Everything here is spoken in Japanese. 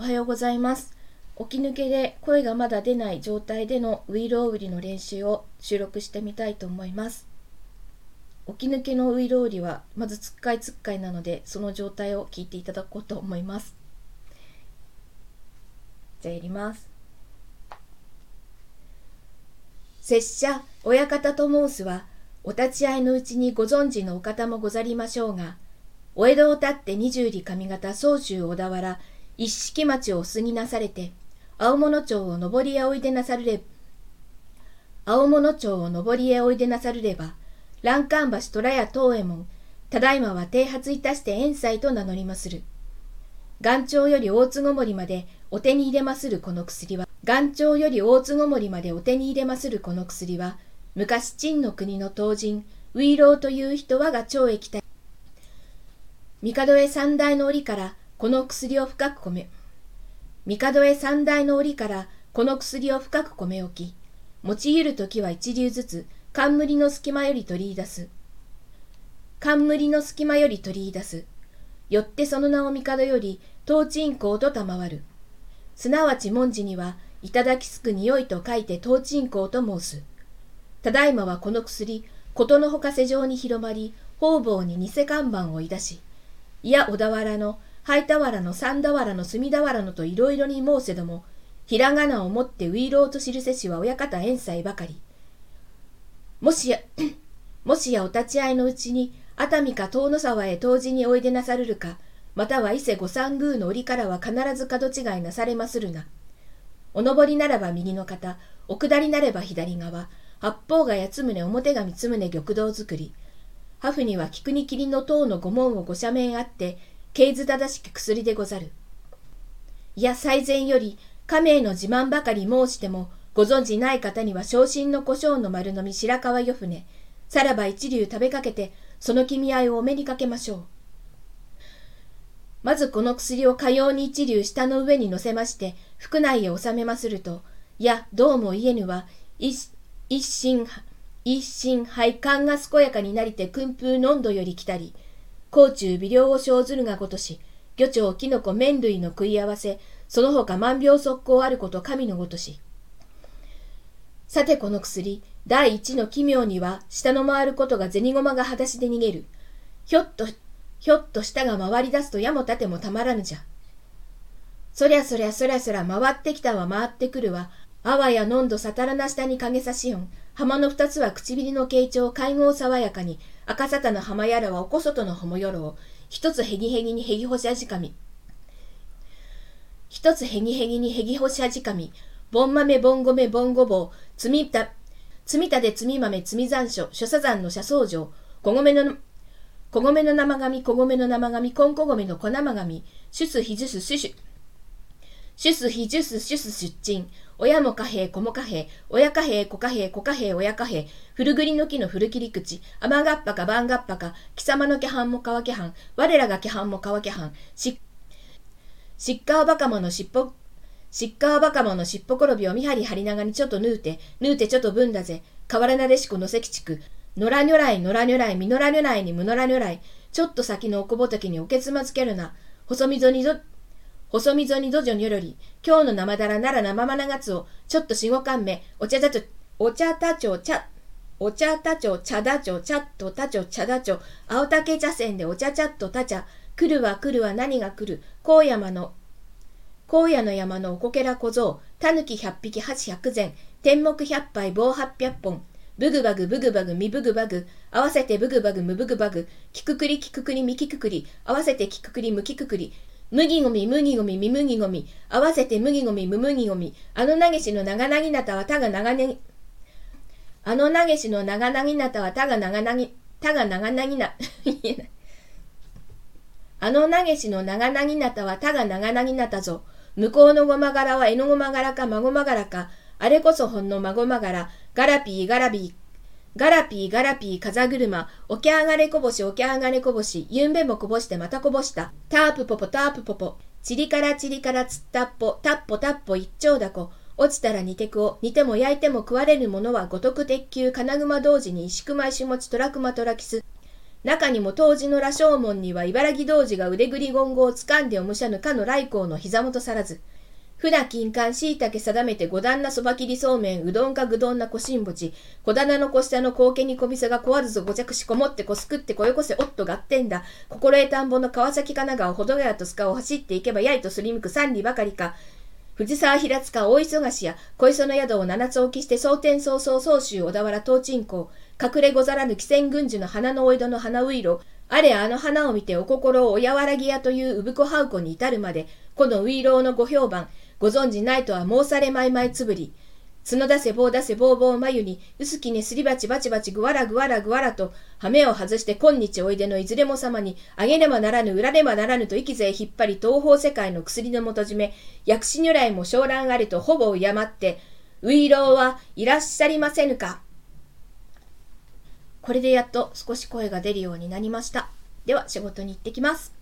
おはようございます。起き抜けで声がまだ出ない状態でのウイロウリの練習を収録してみたいと思います。起き抜けのウイロウリはまずつっかいつっかいなので、その状態を聞いていただこうと思います。じゃあやります。拙者親方と申すは、お立ち会いのうちにご存知のお方もござりましょうが、お江戸をたって20里上方総州小田原一色町をお過ぎなされて、青物町を上りへおいでなさるれば、欄干橋虎屋東右衛門、ただいまは剃髪いたして遠斎と名乗りまする。岩頂より大津ごもりまでお手に入れまするこの薬は、昔陳の国の唐人、ウイローという人我が町へ来た。帝へ三代の折からこの薬を深く米置き、持ちゆるときは一粒ずつ冠の隙間より取り出す。よってその名を帝より唐鎮香と賜る。すなわち文字には、いただきすく匂いと書いて唐鎮香と申す。ただいまはこの薬、ことのほか世上に広まり、方々に偽看板をいだし、いや小田原の、灰田原の、三田原の、隅田原のといろいろに申せども、ひらがなをもってウイローと記せしは親方遠斎ばかり。もしやお立ち会いのうちに、熱海か遠野沢へ当時においでなさるるか、または伊勢御三宮の折からは必ず角違いなされまするな。お上りならば右の方、お下りなれば左側、八方が八つ宗、表が三つ宗、玉堂作り。破風には菊に霧の塔の御門を御社面あって、経図正しき薬でござる。いや最前より、家名の自慢ばかり申しても、ご存じない方には昇進の胡椒の丸飲み白川よ船、さらば一流食べかけて、その気味合いをお目にかけましょう。まずこの薬をかように一流下の上に乗せまして、腹内へ収めますると、いやどうも言えぬは、一心肺管が健やかになりて訓風の温度より来たり、甲虫微量を生ずるがごとし、魚鳥キノコ麺類の食い合わせ、その他万病速攻あること神のごとし。さてこの薬、第一の奇妙には、下の回ることが銭駒が裸足で逃げる。ひょっと下が回り出すと矢も盾もたまらぬじゃ。そりゃ回ってきたは回ってくるは、あわやのんどさたらな下に影さしよん。浜の二つは唇の形状会合爽やかに、赤さたの浜やらはおこそとのほもよろを、一つへぎへぎにへぎほしゃじかみ、ぼんまめぼんごめぼんごぼう、つみたでつみまめつみざんしょ、しょさざんのしゃそうじょう、こごめの生紙、こんこごめのこなまがみ、しゅすひじゅすしゅっちん、親も貨幣、子も貨幣、親貨幣、子貨幣、子貨幣、親貨幣、古栗の木の古切り口、雨がっぱか晩がっぱか、貴様の気半も乾け半、我らが気半も乾け半、しっかわばかものしっぽころびを見張り張りながにちょっとぬうてちょっとぶんだぜ、変わらなでしこのせきちく、のらにょらい、みのらにょらいにむのらにょらい、ちょっと先のおこぼたきにおけつまつけるな、細溝にどじょにょろり、今日の生だらなら生まながつを、ちょっとしごかんめ、お茶たちょ、青竹茶せんでお茶ちゃっとたちゃ、来るは何が来る、高野の山のおこけら小僧、たぬき100匹800膳、天目100杯棒800本、ブグバグみブグバグ、合わせてブグバグむブグバグ、きくくりみきくくり、合わせてきくくりむきくくり、麦ごみみ麦ごみ、合わせて麦ごみむ麦ごみ、あのなげしの長なぎなたはたが長なぎなたぞ。向こうのごまがらはえのごまがらかまごまがらか、あれこそほんのまごまがら、ガラピー風車、おきゃあがれこぼし、ゆんべもこぼしてまたこぼした、タープポポ、チリからつったっぽ、タッポ一丁だこ、落ちたら煮てくを、煮ても焼いても食われるものは五徳鉄球金熊同時に石熊石持ちトラクマトラキス、中にも当時の羅生門には茨城童子が腕ぐり言語をつかんでおむしゃぬかの来光の膝元さらず、船金柑しいたけ定めて五段なそば切りそうめんうどんかぐどんなこしんぼち小棚の小下の後家にこびさがこわるぞご着しこもってこすくってこよこせおっとがってんだ心得田んぼの川崎神奈川ほどがやとすかを走っていけばやいとすりむく三里ばかりか藤沢平塚大忙しや小磯の宿を七つ置きして蒼天早々総州小田原東鎮港隠れござらぬ汽船軍樹の花のお井戸の花ういろあれあの花を見てお心をおやわらぎやという産子はうこに至るまでこのういろうのご評判ご存じないとは申されまいまいつぶり。角出せ棒出せぼうぼうまゆに、薄きねすり鉢バチバチぐわらぐわらぐわらと、羽目を外して今日おいでのいずれも様に、あげねばならぬ、売らねばならぬと息勢引っ張り東方世界の薬の元締め、薬師如来も昇蘭あれとほぼ敬って、ういろうはいらっしゃりませぬか。これでやっと少し声が出るようになりました。では仕事に行ってきます。